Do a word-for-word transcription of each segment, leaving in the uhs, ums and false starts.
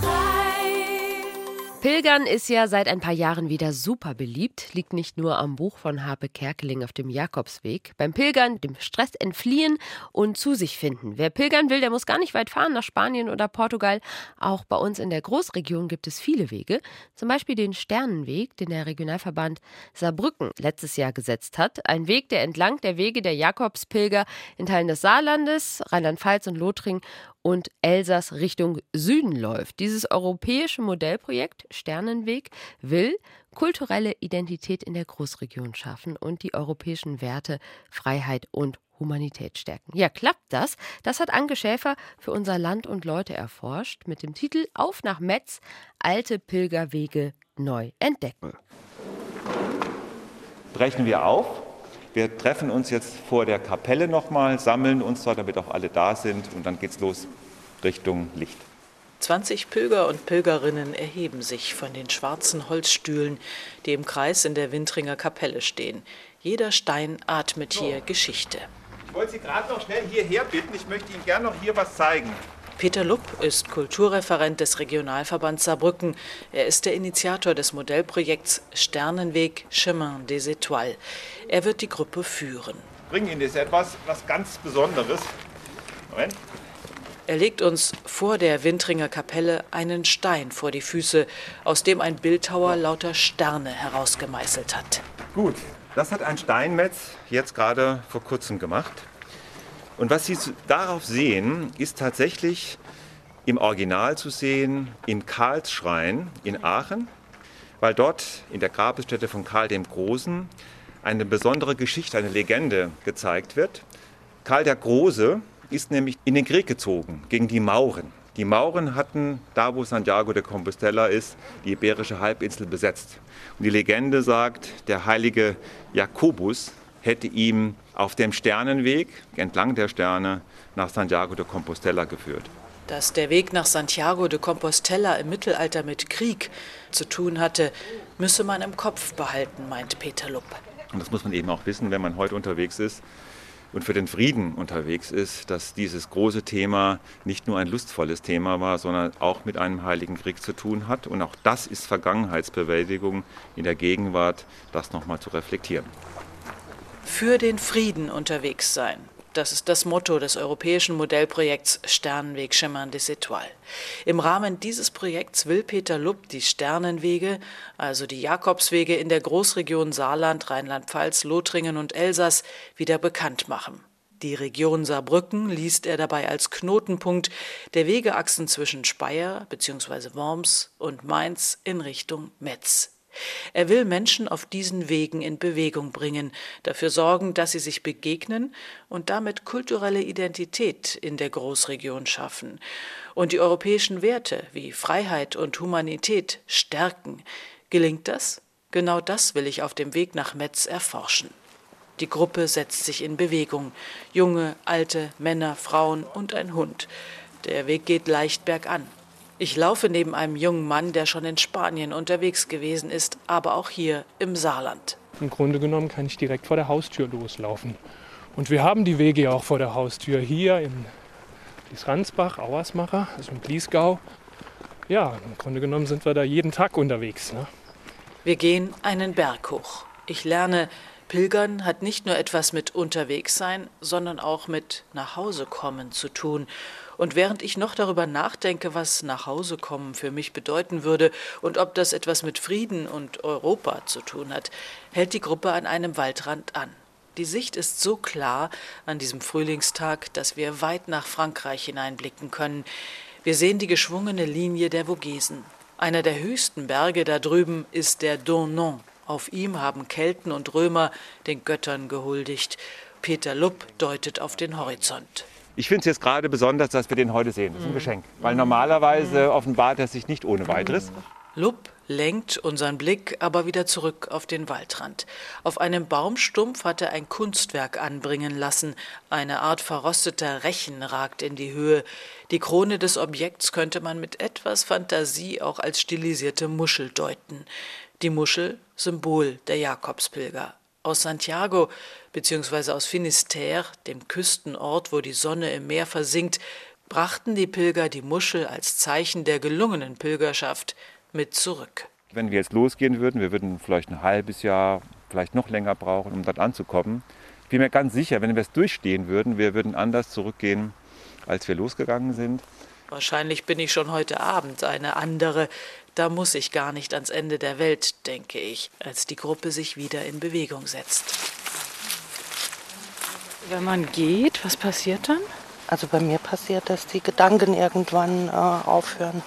drei. Pilgern ist ja seit ein paar Jahren wieder super beliebt. Liegt nicht nur am Buch von Hape Kerkeling auf dem Jakobsweg. Beim Pilgern, dem Stress entfliehen und zu sich finden. Wer pilgern will, der muss gar nicht weit fahren, nach Spanien oder Portugal. Auch bei uns in der Großregion gibt es viele Wege. Zum Beispiel den Sternenweg, den der Regionalverband Saarbrücken letztes Jahr gesetzt hat. Ein Weg, der entlang der Wege der Jakobspilger in Teilen des Saarlandes, Rheinland-Pfalz und Lothringen und Elsass Richtung Süden läuft. Dieses europäische Modellprojekt Sternenweg will kulturelle Identität in der Großregion schaffen und die europäischen Werte Freiheit und Humanität stärken. Ja, klappt das? Das hat Ange Schäfer für unser Land und Leute erforscht mit dem Titel Auf nach Metz, alte Pilgerwege neu entdecken. Brechen wir auf. Wir treffen uns jetzt vor der Kapelle nochmal, sammeln uns da, damit auch alle da sind, und dann geht's los Richtung Licht. zwanzig Pilger und Pilgerinnen erheben sich von den schwarzen Holzstühlen, die im Kreis in der Wintringer Kapelle stehen. Jeder Stein atmet hier Geschichte. Ich wollte Sie gerade noch schnell hierher bitten, ich möchte Ihnen gerne noch hier was zeigen. Peter Lupp ist Kulturreferent des Regionalverbands Saarbrücken. Er ist der Initiator des Modellprojekts Sternenweg Chemin des Étoiles. Er wird die Gruppe führen. Ich bringe Ihnen jetzt etwas, was ganz Besonderes. Moment. Er legt uns vor der Wintringer Kapelle einen Stein vor die Füße, aus dem ein Bildhauer lauter Sterne herausgemeißelt hat. Gut, das hat ein Steinmetz jetzt gerade vor kurzem gemacht. Und was Sie darauf sehen, ist tatsächlich im Original zu sehen in Karlschrein in Aachen, weil dort in der Grabesstätte von Karl dem Großen eine besondere Geschichte, eine Legende gezeigt wird. Karl der Große ist nämlich in den Krieg gezogen gegen die Mauren. Die Mauren hatten, da wo Santiago de Compostela ist, die Iberische Halbinsel besetzt. Und die Legende sagt, der heilige Jakobus hätte ihm auf dem Sternenweg entlang der Sterne nach Santiago de Compostela geführt. Dass der Weg nach Santiago de Compostela im Mittelalter mit Krieg zu tun hatte, müsse man im Kopf behalten, meint Peter Lupp. Und das muss man eben auch wissen, wenn man heute unterwegs ist und für den Frieden unterwegs ist, dass dieses große Thema nicht nur ein lustvolles Thema war, sondern auch mit einem heiligen Krieg zu tun hat. Und auch das ist Vergangenheitsbewältigung in der Gegenwart, das nochmal zu reflektieren. Für den Frieden unterwegs sein. Das ist das Motto des europäischen Modellprojekts Sternenweg Chemin des Étoiles. Im Rahmen dieses Projekts will Peter Lupp die Sternenwege, also die Jakobswege in der Großregion Saarland, Rheinland-Pfalz, Lothringen und Elsass wieder bekannt machen. Die Region Saarbrücken liest er dabei als Knotenpunkt der Wegeachsen zwischen Speyer bzw. Worms und Mainz in Richtung Metz. Er will Menschen auf diesen Wegen in Bewegung bringen, dafür sorgen, dass sie sich begegnen und damit kulturelle Identität in der Großregion schaffen und die europäischen Werte wie Freiheit und Humanität stärken. Gelingt das? Genau das will ich auf dem Weg nach Metz erforschen. Die Gruppe setzt sich in Bewegung. Junge, alte, Männer, Frauen und ein Hund. Der Weg geht leicht bergan. Ich laufe neben einem jungen Mann, der schon in Spanien unterwegs gewesen ist, aber auch hier im Saarland. Im Grunde genommen kann ich direkt vor der Haustür loslaufen. Und wir haben die Wege ja auch vor der Haustür. Hier im Bliesransbach, Auersmacher, also im Bliesgau. Ja, im Grunde genommen sind wir da jeden Tag unterwegs, ne? Wir gehen einen Berg hoch. Ich lerne, Pilgern hat nicht nur etwas mit Unterwegssein, sondern auch mit Nachhausekommen zu tun. Und während ich noch darüber nachdenke, was Nachhausekommen für mich bedeuten würde und ob das etwas mit Frieden und Europa zu tun hat, hält die Gruppe an einem Waldrand an. Die Sicht ist so klar an diesem Frühlingstag, dass wir weit nach Frankreich hineinblicken können. Wir sehen die geschwungene Linie der Vogesen. Einer der höchsten Berge da drüben ist der Donon. Auf ihm haben Kelten und Römer den Göttern gehuldigt. Peter Lupp deutet auf den Horizont. Ich finde es jetzt gerade besonders, dass wir den heute sehen. Das ist ein Geschenk, weil normalerweise offenbart er sich nicht ohne weiteres. Lupp lenkt unseren Blick aber wieder zurück auf den Waldrand. Auf einem Baumstumpf hat er ein Kunstwerk anbringen lassen. Eine Art verrosteter Rechen ragt in die Höhe. Die Krone des Objekts könnte man mit etwas Fantasie auch als stilisierte Muschel deuten. Die Muschel, Symbol der Jakobspilger. Aus Santiago bzw. aus Finisterre, dem Küstenort, wo die Sonne im Meer versinkt, brachten die Pilger die Muschel als Zeichen der gelungenen Pilgerschaft mit zurück. Wenn wir jetzt losgehen würden, wir würden vielleicht ein halbes Jahr, vielleicht noch länger brauchen, um dort anzukommen. Ich bin mir ganz sicher, wenn wir es durchstehen würden, wir würden anders zurückgehen, als wir losgegangen sind. Wahrscheinlich bin ich schon heute Abend eine andere. Da muss ich gar nicht ans Ende der Welt, denke ich, als die Gruppe sich wieder in Bewegung setzt. Wenn man geht, was passiert dann? Also bei mir passiert, dass die Gedanken irgendwann äh, aufhören.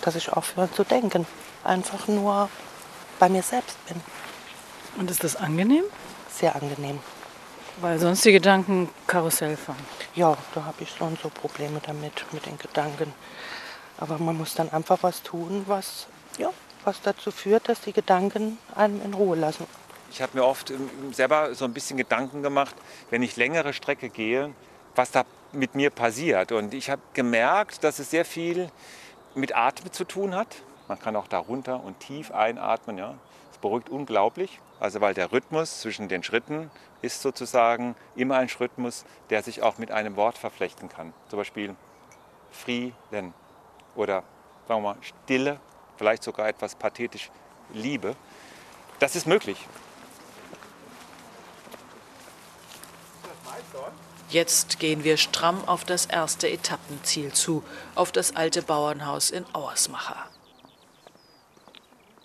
Dass ich aufhöre zu denken. Einfach nur bei mir selbst bin. Und ist das angenehm? Sehr angenehm. Weil sonst die Gedanken Karussell fahren? Ja, da habe ich so und so Probleme damit, mit den Gedanken. Aber man muss dann einfach was tun, was, ja, was dazu führt, dass die Gedanken einen in Ruhe lassen. Ich habe mir oft selber so ein bisschen Gedanken gemacht, wenn ich längere Strecke gehe, was da mit mir passiert. Und ich habe gemerkt, dass es sehr viel mit Atmen zu tun hat. Man kann auch darunter und tief einatmen, ja. Das beruhigt unglaublich, also weil der Rhythmus zwischen den Schritten ist sozusagen immer ein Rhythmus, der sich auch mit einem Wort verflechten kann. Zum Beispiel Frieden oder, sagen wir mal, Stille, vielleicht sogar etwas pathetisch Liebe. Das ist möglich. Jetzt gehen wir stramm auf das erste Etappenziel zu, auf das alte Bauernhaus in Auersmacher.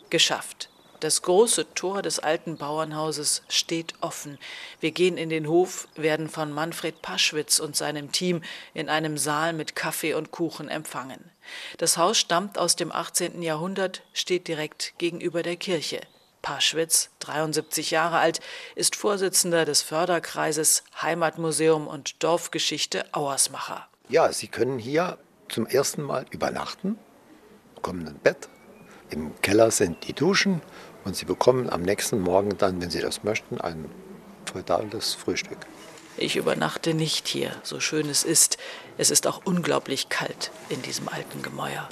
Geschafft. Das große Tor des alten Bauernhauses steht offen. Wir gehen in den Hof, werden von Manfred Paschwitz und seinem Team in einem Saal mit Kaffee und Kuchen empfangen. Das Haus stammt aus dem achtzehnten Jahrhundert, steht direkt gegenüber der Kirche. Paschwitz, dreiundsiebzig Jahre alt, ist Vorsitzender des Förderkreises Heimatmuseum und Dorfgeschichte Auersmacher. Ja, Sie können hier zum ersten Mal übernachten, kommen ins Bett. Im Keller sind die Duschen und Sie bekommen am nächsten Morgen dann, wenn Sie das möchten, ein feudales Frühstück. Ich übernachte nicht hier, so schön es ist. Es ist auch unglaublich kalt in diesem alten Gemäuer.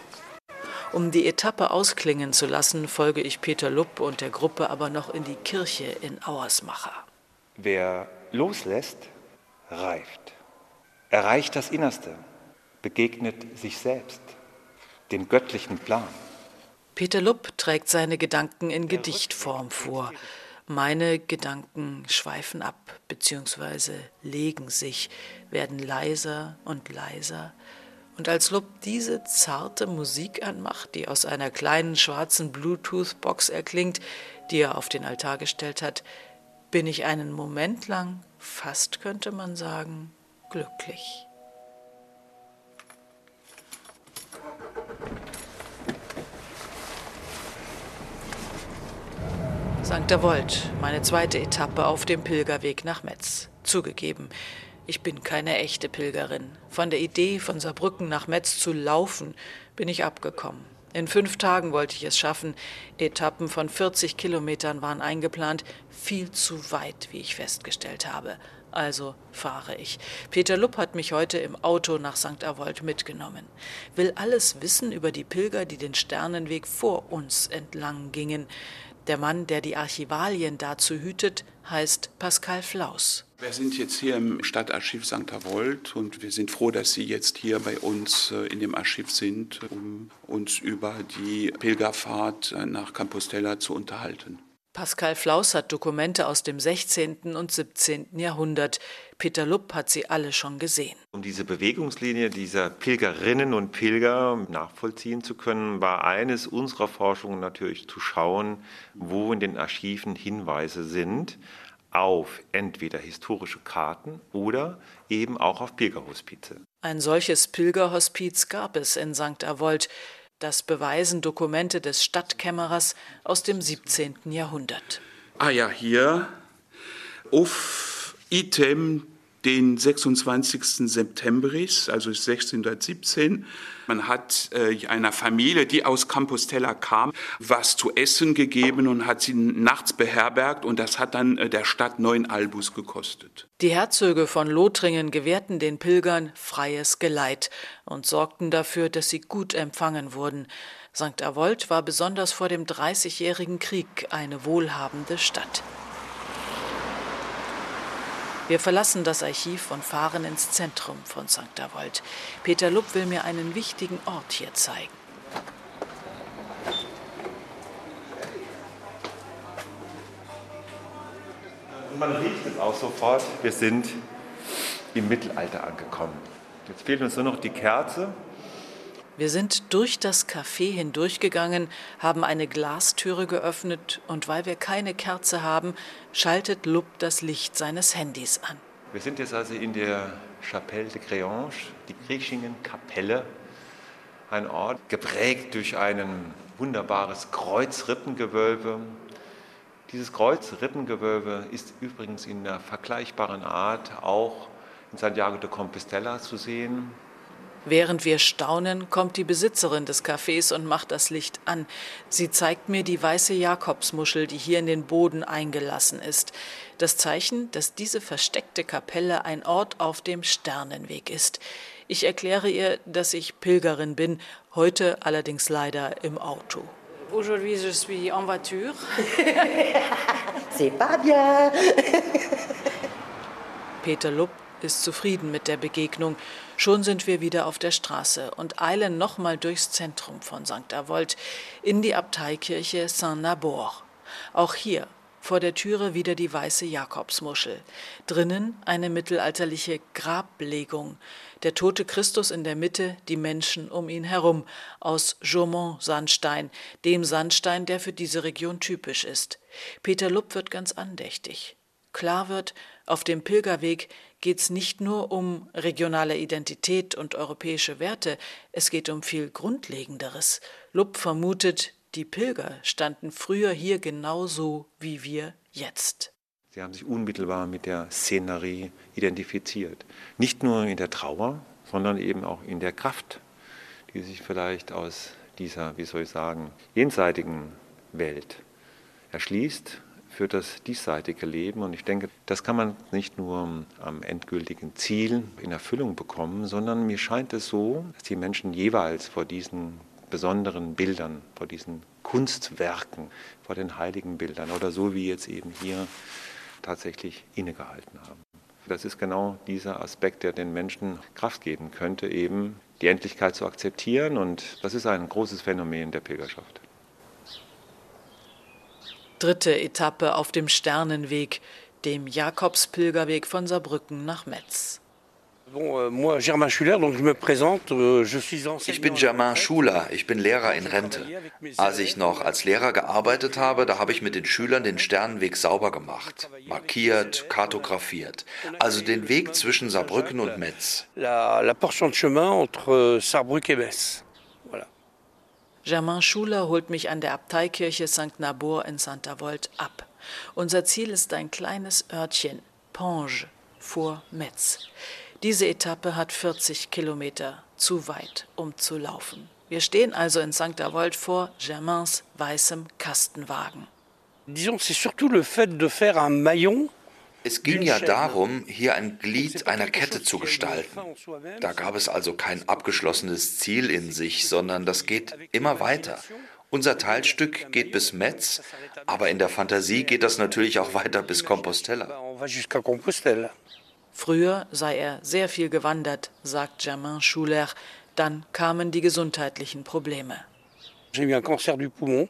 Um die Etappe ausklingen zu lassen, folge ich Peter Lupp und der Gruppe aber noch in die Kirche in Auersmacher. Wer loslässt, reift, erreicht das Innerste, begegnet sich selbst, dem göttlichen Plan. Peter Lupp trägt seine Gedanken in Gedichtform vor. Meine Gedanken schweifen ab bzw. legen sich, werden leiser und leiser. Und als Lupp diese zarte Musik anmacht, die aus einer kleinen schwarzen Bluetooth-Box erklingt, die er auf den Altar gestellt hat, bin ich einen Moment lang, fast könnte man sagen, glücklich. Sankt Wold, meine zweite Etappe auf dem Pilgerweg nach Metz. Zugegeben, ich bin keine echte Pilgerin. Von der Idee, von Saarbrücken nach Metz zu laufen, bin ich abgekommen. In fünf Tagen wollte ich es schaffen. Etappen von vierzig Kilometern waren eingeplant. Viel zu weit, wie ich festgestellt habe. Also fahre ich. Peter Lupp hat mich heute im Auto nach Sankt Avold mitgenommen. Will alles wissen über die Pilger, die den Sternenweg vor uns entlang gingen. Der Mann, der die Archivalien dazu hütet, heißt Pascal Flaus. Wir sind jetzt hier im Stadtarchiv Sankt Avold und wir sind froh, dass Sie jetzt hier bei uns in dem Archiv sind, um uns über die Pilgerfahrt nach Campostella zu unterhalten. Pascal Flaus hat Dokumente aus dem sechzehnten und siebzehnten Jahrhundert. Peter Lupp hat sie alle schon gesehen. Um diese Bewegungslinie dieser Pilgerinnen und Pilger nachvollziehen zu können, war eines unserer Forschungen natürlich zu schauen, wo in den Archiven Hinweise sind auf entweder historische Karten oder eben auch auf Pilgerhospize. Ein solches Pilgerhospiz gab es in Sankt Avold. Das beweisen Dokumente des Stadtkämmerers aus dem siebzehnten Jahrhundert. Ah ja, hier auf Item den sechsundzwanzigsten September, also sechzehnhundertsiebzehn. Man hat äh, einer Familie, die aus Campostella kam, was zu essen gegeben und hat sie nachts beherbergt. Und das hat dann äh, der Stadt neun Albus gekostet. Die Herzöge von Lothringen gewährten den Pilgern freies Geleit und sorgten dafür, dass sie gut empfangen wurden. Sankt Avold war besonders vor dem Dreißigjährigen Krieg eine wohlhabende Stadt. Wir verlassen das Archiv und fahren ins Zentrum von Sankt Avold. Peter Lupp will mir einen wichtigen Ort hier zeigen. Und man riecht es auch sofort, wir sind im Mittelalter angekommen. Jetzt fehlt uns nur noch die Kerze. Wir sind durch das Café hindurchgegangen, haben eine Glastüre geöffnet und weil wir keine Kerze haben, schaltet Lupp das Licht seines Handys an. Wir sind jetzt also in der Chapelle de Créange, die Griechingen Kapelle. Ein Ort geprägt durch ein wunderbares Kreuzrippengewölbe. Dieses Kreuzrippengewölbe ist übrigens in einer vergleichbaren Art auch in Santiago de Compostela zu sehen. Während wir staunen, kommt die Besitzerin des Cafés und macht das Licht an. Sie zeigt mir die weiße Jakobsmuschel, die hier in den Boden eingelassen ist. Das Zeichen, dass diese versteckte Kapelle ein Ort auf dem Sternenweg ist. Ich erkläre ihr, dass ich Pilgerin bin, heute allerdings leider im Auto. Aujourd'hui, je suis en voiture. C'est pas bien. Peter Lupp ist zufrieden mit der Begegnung. Schon sind wir wieder auf der Straße und eilen nochmal durchs Zentrum von Sankt Avold in die Abteikirche Saint-Nabor. Auch hier vor der Türe wieder die weiße Jakobsmuschel. Drinnen eine mittelalterliche Grablegung. Der tote Christus in der Mitte, die Menschen um ihn herum. Aus Jaumont-Sandstein, dem Sandstein, der für diese Region typisch ist. Peter Lupp wird ganz andächtig. Klar wird, auf dem Pilgerweg geht es nicht nur um regionale Identität und europäische Werte, es geht um viel Grundlegenderes. Lupp vermutet, die Pilger standen früher hier genauso wie wir jetzt. Sie haben sich unmittelbar mit der Szenerie identifiziert. Nicht nur in der Trauer, sondern eben auch in der Kraft, die sich vielleicht aus dieser, wie soll ich sagen, jenseitigen Welt erschließt für das diesseitige Leben. Und ich denke, das kann man nicht nur am endgültigen Ziel in Erfüllung bekommen, sondern mir scheint es so, dass die Menschen jeweils vor diesen besonderen Bildern, vor diesen Kunstwerken, vor den heiligen Bildern oder so wie jetzt eben hier tatsächlich innegehalten haben. Das ist genau dieser Aspekt, der den Menschen Kraft geben könnte, eben die Endlichkeit zu akzeptieren. Und das ist ein großes Phänomen der Pilgerschaft. Dritte Etappe auf dem Sternenweg, dem Jakobspilgerweg von Saarbrücken nach Metz. Ich bin Germain Schuler, ich bin Lehrer in Rente. Als ich noch als Lehrer gearbeitet habe, da habe ich mit den Schülern den Sternenweg sauber gemacht, markiert, kartografiert. Also den Weg zwischen Saarbrücken und Metz. La portion de chemin entre Saarbrücken et Metz. Germain Schuler holt mich an der Abteikirche Sankt Nabor in Sankt Avold ab. Unser Ziel ist ein kleines Örtchen, Pange, vor Metz. Diese Etappe hat vierzig Kilometer, zu weit, um zu laufen. Wir stehen also in Sankt Avold vor Germains weißem Kastenwagen. Disons, c'est surtout le fait de faire un maillon. Es ging ja darum, hier ein Glied einer Kette zu gestalten. Da gab es also kein abgeschlossenes Ziel in sich, sondern das geht immer weiter. Unser Teilstück geht bis Metz, aber in der Fantasie geht das natürlich auch weiter bis Compostela. Früher sei er sehr viel gewandert, sagt Germain Schuler. Dann kamen die gesundheitlichen Probleme. J'ai eu un cancer du poumon.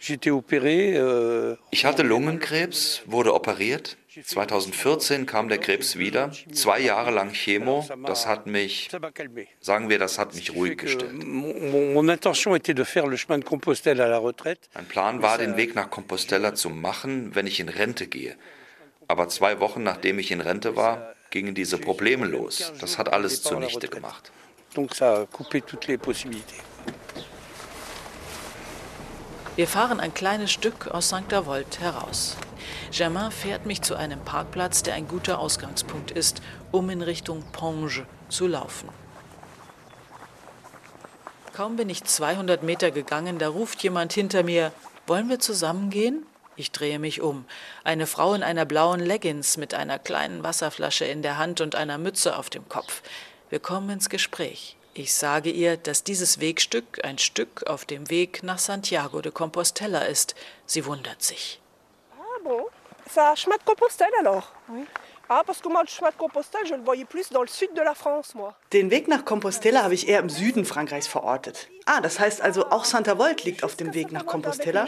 Ich hatte Lungenkrebs, wurde operiert. zweitausendvierzehn kam der Krebs wieder. Zwei Jahre lang Chemo. Das hat mich, sagen wir, das hat mich ruhig gestellt. Mein Plan war, den Weg nach Compostela zu machen, wenn ich in Rente gehe. Aber zwei Wochen nachdem ich in Rente war, gingen diese Probleme los. Das hat alles zunichte gemacht. Wir fahren ein kleines Stück aus Sankt Avold heraus. Germain fährt mich zu einem Parkplatz, der ein guter Ausgangspunkt ist, um in Richtung Pange zu laufen. Kaum bin ich zweihundert Meter gegangen, da ruft jemand hinter mir, wollen wir zusammen gehen? Ich drehe mich um. Eine Frau in einer blauen Leggings mit einer kleinen Wasserflasche in der Hand und einer Mütze auf dem Kopf. Wir kommen ins Gespräch. Ich sage ihr, dass dieses Wegstück ein Stück auf dem Weg nach Santiago de Compostela ist. Sie wundert sich. Ah bon, ça chemin de Compostela alors. Den Weg nach Compostela habe ich eher im Süden Frankreichs verortet. Ah, das heißt also, auch Saint-Avold liegt auf dem Weg nach Compostela?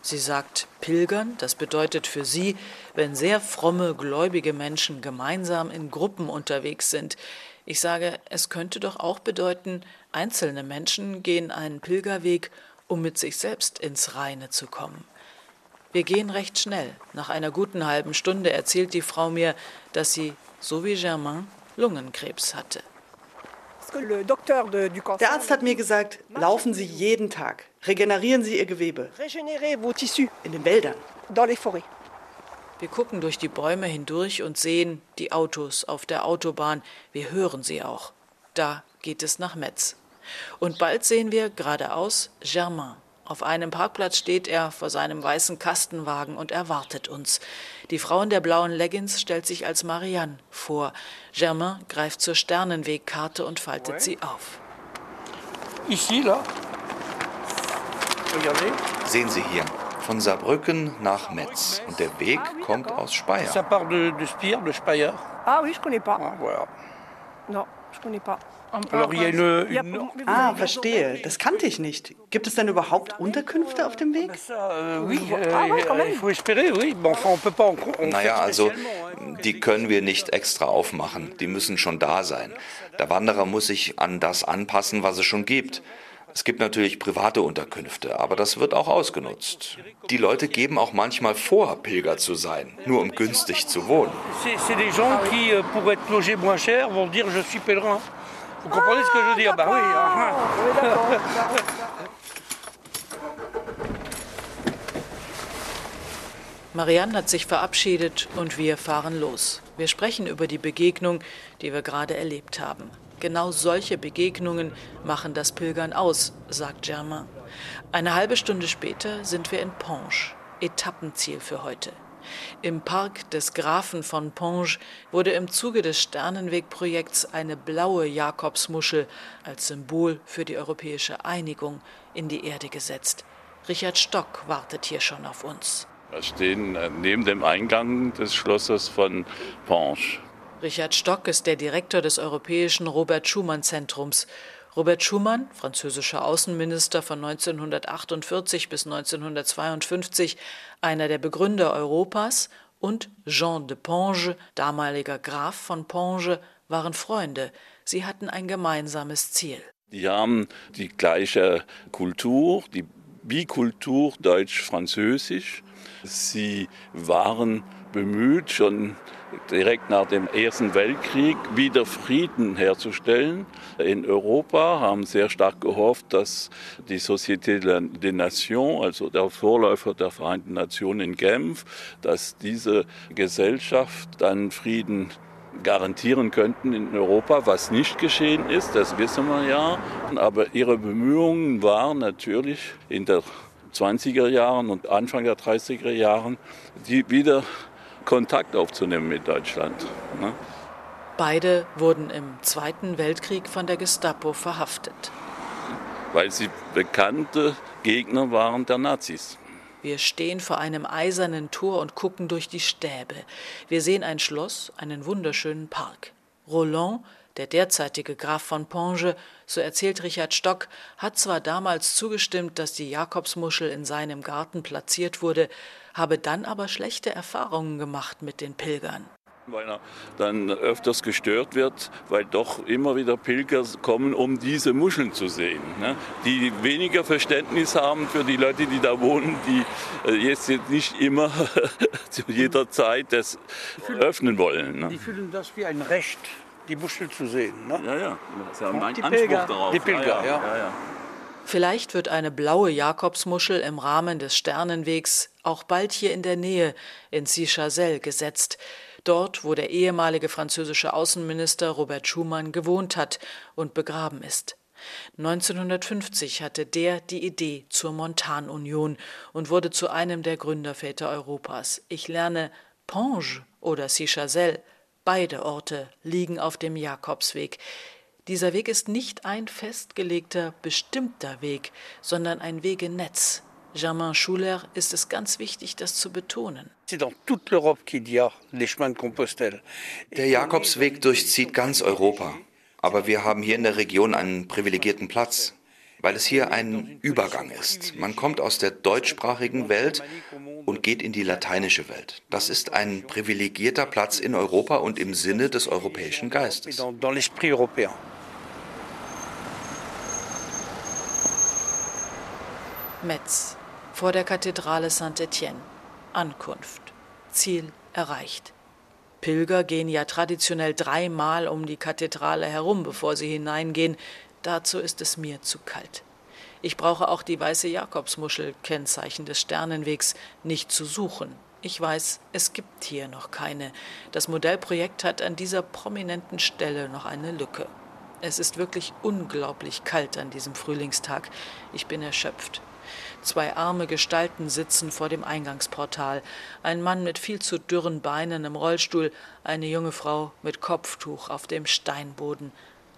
Sie sagt, Pilgern, das bedeutet für sie, wenn sehr fromme, gläubige Menschen gemeinsam in Gruppen unterwegs sind. Ich sage, es könnte doch auch bedeuten, einzelne Menschen gehen einen Pilgerweg, um mit sich selbst ins Reine zu kommen. Wir gehen recht schnell. Nach einer guten halben Stunde erzählt die Frau mir, dass sie, so wie Germain, Lungenkrebs hatte. Der Arzt hat mir gesagt, laufen Sie jeden Tag, regenerieren Sie Ihr Gewebe in den Wäldern. Wir gucken durch die Bäume hindurch und sehen die Autos auf der Autobahn. Wir hören sie auch. Da geht es nach Metz. Und bald sehen wir geradeaus Germain. Auf einem Parkplatz steht er vor seinem weißen Kastenwagen und erwartet uns. Die Frau in der blauen Leggings stellt sich als Marianne vor. Germain greift zur Sternenwegkarte und faltet sie auf. Ici, là. Sehen Sie hier, von Saarbrücken nach Metz. Und der Weg kommt aus Speyer. Ça part de, de Speyer, de Speyer. Ah oui, je connais pas. Ah, voilà. Non, je connais pas. Ah, verstehe. Das kannte ich nicht. Gibt es denn überhaupt Unterkünfte auf dem Weg? Naja, also, die können wir nicht extra aufmachen. Die müssen schon da sein. Der Wanderer muss sich an das anpassen, was es schon gibt. Es gibt natürlich private Unterkünfte, aber das wird auch ausgenutzt. Die Leute geben auch manchmal vor, Pilger zu sein, nur um günstig zu wohnen. Vous comprenez ce que je veux dire? Bah oui. Marianne hat sich verabschiedet und wir fahren los. Wir sprechen über die Begegnung, die wir gerade erlebt haben. Genau solche Begegnungen machen das Pilgern aus, sagt Germain. Eine halbe Stunde später sind wir in Pange, Etappenziel für heute. Im Park des Grafen von Pange wurde im Zuge des Sternenwegprojekts eine blaue Jakobsmuschel als Symbol für die europäische Einigung in die Erde gesetzt. Richard Stock wartet hier schon auf uns. Wir stehen neben dem Eingang des Schlosses von Pange. Richard Stock ist der Direktor des Europäischen Robert-Schuman-Zentrums. Robert Schuman, französischer Außenminister von neunzehnhundertachtundvierzig bis neunzehnhundertzweiundfünfzig, einer der Begründer Europas, und Jean de Pange, damaliger Graf von Pange, waren Freunde. Sie hatten ein gemeinsames Ziel. Die haben die gleiche Kultur, die Bikultur deutsch-französisch. Sie waren bemüht, schon direkt nach dem Ersten Weltkrieg wieder Frieden herzustellen. In Europa haben sehr stark gehofft, dass die Société des Nations, also der Vorläufer der Vereinten Nationen in Genf, dass diese Gesellschaft dann Frieden garantieren könnten in Europa, was nicht geschehen ist, das wissen wir ja. Aber ihre Bemühungen waren natürlich in den zwanziger Jahren und Anfang der dreißiger Jahren, die wieder Kontakt aufzunehmen mit Deutschland. Ne? Beide wurden im Zweiten Weltkrieg von der Gestapo verhaftet. Weil sie bekannte Gegner waren der Nazis. Wir stehen vor einem eisernen Tor und gucken durch die Stäbe. Wir sehen ein Schloss, einen wunderschönen Park. Roland, der derzeitige Graf von Pange, so erzählt Richard Stock, hat zwar damals zugestimmt, dass die Jakobsmuschel in seinem Garten platziert wurde, habe dann aber schlechte Erfahrungen gemacht mit den Pilgern. Weil er dann öfters gestört wird, weil doch immer wieder Pilger kommen, um diese Muscheln zu sehen. Ne? Die weniger Verständnis haben für die Leute, die da wohnen, die jetzt nicht immer zu jeder Zeit das öffnen wollen. Ne? Die fühlen das wie ein Recht, die Muschel zu sehen. Ne? Ja, ja. Sie haben einen Anspruch darauf. Die Pilger, ja. ja. ja, ja. Vielleicht wird eine blaue Jakobsmuschel im Rahmen des Sternenwegs auch bald hier in der Nähe in Scy-Chazelles gesetzt. Dort, wo der ehemalige französische Außenminister Robert Schuman gewohnt hat und begraben ist. neunzehnhundertfünfzig hatte der die Idee zur Montanunion und wurde zu einem der Gründerväter Europas. Ich lerne Pange oder Scy-Chazelles. Beide Orte liegen auf dem Jakobsweg. Dieser Weg ist nicht ein festgelegter, bestimmter Weg, sondern ein Wegenetz. Germain Schuler ist es ganz wichtig, das zu betonen. Der Jakobsweg durchzieht ganz Europa. Aber wir haben hier in der Region einen privilegierten Platz, weil es hier ein Übergang ist. Man kommt aus der deutschsprachigen Welt und geht in die lateinische Welt. Das ist ein privilegierter Platz in Europa und im Sinne des europäischen Geistes. Metz, vor der Kathedrale Saint-Étienne. Ankunft. Ziel erreicht. Pilger gehen ja traditionell dreimal um die Kathedrale herum, bevor sie hineingehen. Dazu ist es mir zu kalt. Ich brauche auch die weiße Jakobsmuschel, Kennzeichen des Sternenwegs, nicht zu suchen. Ich weiß, es gibt hier noch keine. Das Modellprojekt hat an dieser prominenten Stelle noch eine Lücke. Es ist wirklich unglaublich kalt an diesem Frühlingstag. Ich bin erschöpft. Zwei arme Gestalten sitzen vor dem Eingangsportal. Ein Mann mit viel zu dürren Beinen im Rollstuhl, eine junge Frau mit Kopftuch auf dem Steinboden.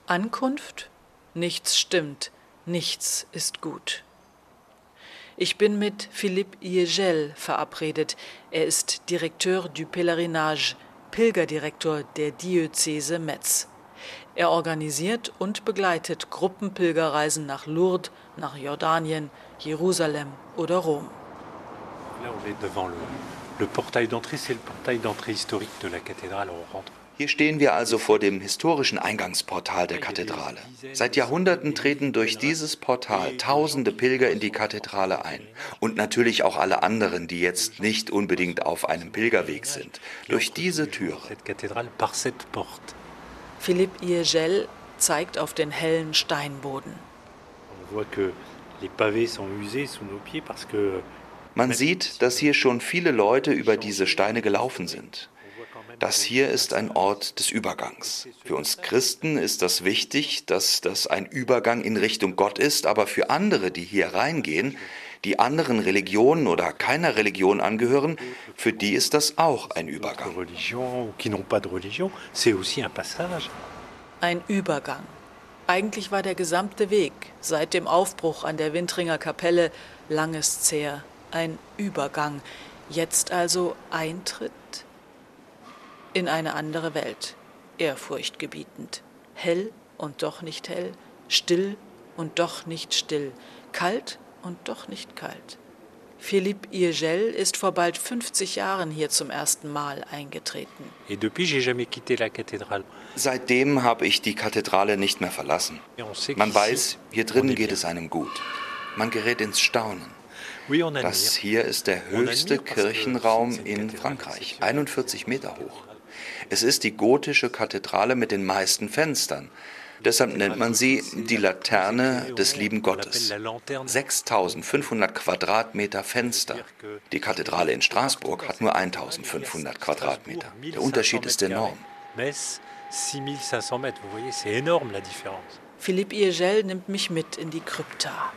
Ankunft? Nichts stimmt, nichts ist gut. Ich bin mit Philippe Jegel verabredet. Er ist Direkteur du Pèlerinage, Pilgerdirektor der Diözese Metz. Er organisiert und begleitet Gruppenpilgerreisen nach Lourdes, nach Jordanien, Jerusalem oder Rom. Hier stehen wir also vor dem historischen Eingangsportal der Kathedrale. Seit Jahrhunderten treten durch dieses Portal tausende Pilger in die Kathedrale ein. Und natürlich auch alle anderen, die jetzt nicht unbedingt auf einem Pilgerweg sind. Durch diese Türe. Philippe Jegel zeigt auf den hellen Steinboden. Man sieht, dass hier schon viele Leute über diese Steine gelaufen sind. Das hier ist ein Ort des Übergangs. Für uns Christen ist das wichtig, dass das ein Übergang in Richtung Gott ist, aber für andere, die hier reingehen, die anderen Religionen oder keiner Religion angehören, für die ist das auch ein Übergang. Ein Übergang. Eigentlich war der gesamte Weg seit dem Aufbruch an der Wintringer Kapelle langes Zehr ein Übergang. Jetzt also Eintritt in eine andere Welt, ehrfurchtgebietend. Hell und doch nicht hell, still und doch nicht still, kalt und doch nicht kalt. Philippe Jegel ist vor bald fünfzig Jahren hier zum ersten Mal eingetreten. Seitdem habe ich die Kathedrale nicht mehr verlassen. Man weiß, hier drin geht es einem gut. Man gerät ins Staunen. Das hier ist der höchste Kirchenraum in Frankreich, einundvierzig Meter hoch. Es ist die gotische Kathedrale mit den meisten Fenstern. Deshalb nennt man sie die Laterne des lieben Gottes. sechstausendfünfhundert Quadratmeter Fenster. Die Kathedrale in Straßburg hat nur eintausendfünfhundert Quadratmeter. Der Unterschied ist enorm. Philippe Jegel nimmt mich mit in die Krypta.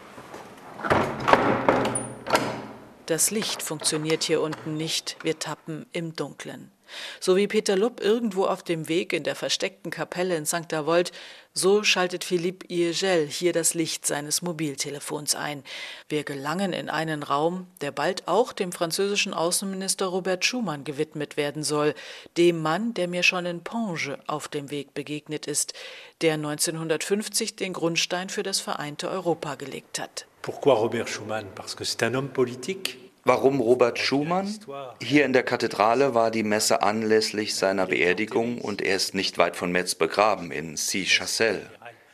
Das Licht funktioniert hier unten nicht. Wir tappen im Dunkeln. So wie Peter Lupp irgendwo auf dem Weg in der versteckten Kapelle in Sankt Avold, so schaltet Philippe Jegel hier das Licht seines Mobiltelefons ein. Wir gelangen in einen Raum, der bald auch dem französischen Außenminister Robert Schuman gewidmet werden soll, dem Mann, der mir schon in Pange auf dem Weg begegnet ist, der neunzehnhundertfünfzig den Grundstein für das vereinte Europa gelegt hat. Pourquoi Robert Schuman? Parce que c'est un homme politique. Warum Robert Schuman? Hier in der Kathedrale war die Messe anlässlich seiner Beerdigung und er ist nicht weit von Metz begraben, in Scy-Chazelles.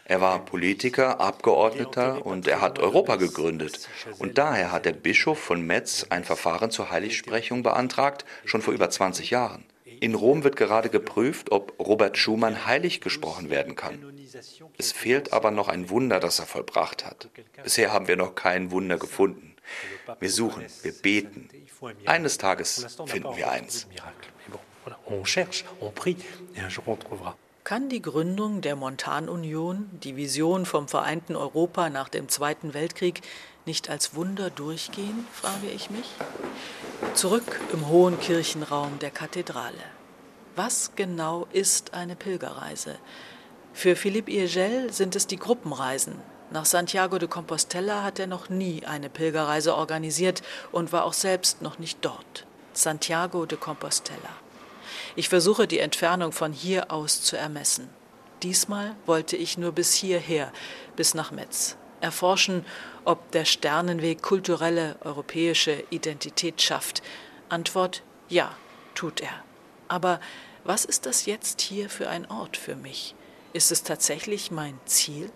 Er war Politiker, Abgeordneter und er hat Europa gegründet. Und daher hat der Bischof von Metz ein Verfahren zur Heiligsprechung beantragt, schon vor über zwanzig Jahren. In Rom wird gerade geprüft, ob Robert Schuman heilig gesprochen werden kann. Es fehlt aber noch ein Wunder, das er vollbracht hat. Bisher haben wir noch kein Wunder gefunden. Wir suchen, wir beten. Eines Tages finden wir eins. Kann die Gründung der Montanunion, die Vision vom vereinten Europa nach dem Zweiten Weltkrieg, nicht als Wunder durchgehen, frage ich mich. Zurück im hohen Kirchenraum der Kathedrale. Was genau ist eine Pilgerreise? Für Philippe Jegel sind es die Gruppenreisen, Nach Santiago de Compostela hat er noch nie eine Pilgerreise organisiert und war auch selbst noch nicht dort. Santiago de Compostela. Ich versuche, die Entfernung von hier aus zu ermessen. Diesmal wollte ich nur bis hierher, bis nach Metz, erforschen, ob der Sternenweg kulturelle europäische Identität schafft. Antwort, ja, tut er. Aber was ist das jetzt hier für ein Ort für mich? Ist es tatsächlich mein Ziel?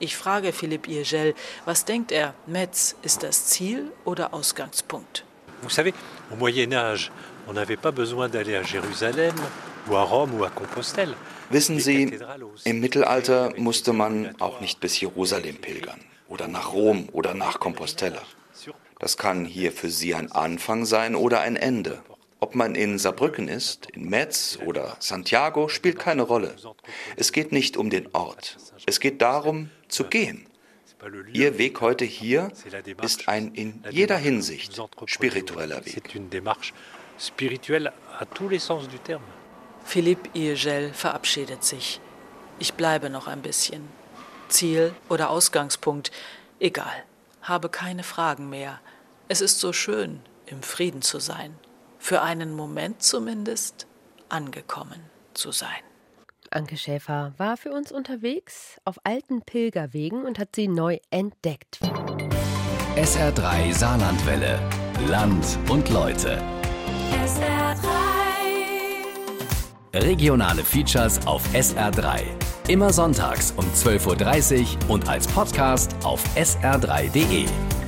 Ich frage Philippe Jegel, was denkt er, Metz ist das Ziel oder Ausgangspunkt? Vous savez, au Moyen Âge, on n'avait pas besoin d'aller à Jérusalem, ou à Rom, ou à Compostelle. Wissen Sie, im Mittelalter musste man auch nicht bis Jerusalem pilgern oder nach Rom oder nach Compostella. Das kann hier für Sie ein Anfang sein oder ein Ende. Ob man in Saarbrücken ist, in Metz oder Santiago, spielt keine Rolle. Es geht nicht um den Ort. Es geht darum, zu gehen. Ihr Weg heute hier ist ein in jeder Hinsicht spiritueller Weg. Philippe Jegel verabschiedet sich. Ich bleibe noch ein bisschen. Ziel oder Ausgangspunkt, egal. Habe keine Fragen mehr. Es ist so schön, im Frieden zu sein. Für einen Moment zumindest angekommen zu sein. Ange Schäfer war für uns unterwegs auf alten Pilgerwegen und hat sie neu entdeckt. S R drei Saarlandwelle. Land und Leute. S R drei. Regionale Features auf S R drei. Immer sonntags um zwölf Uhr dreißig und als Podcast auf S R drei punkt de.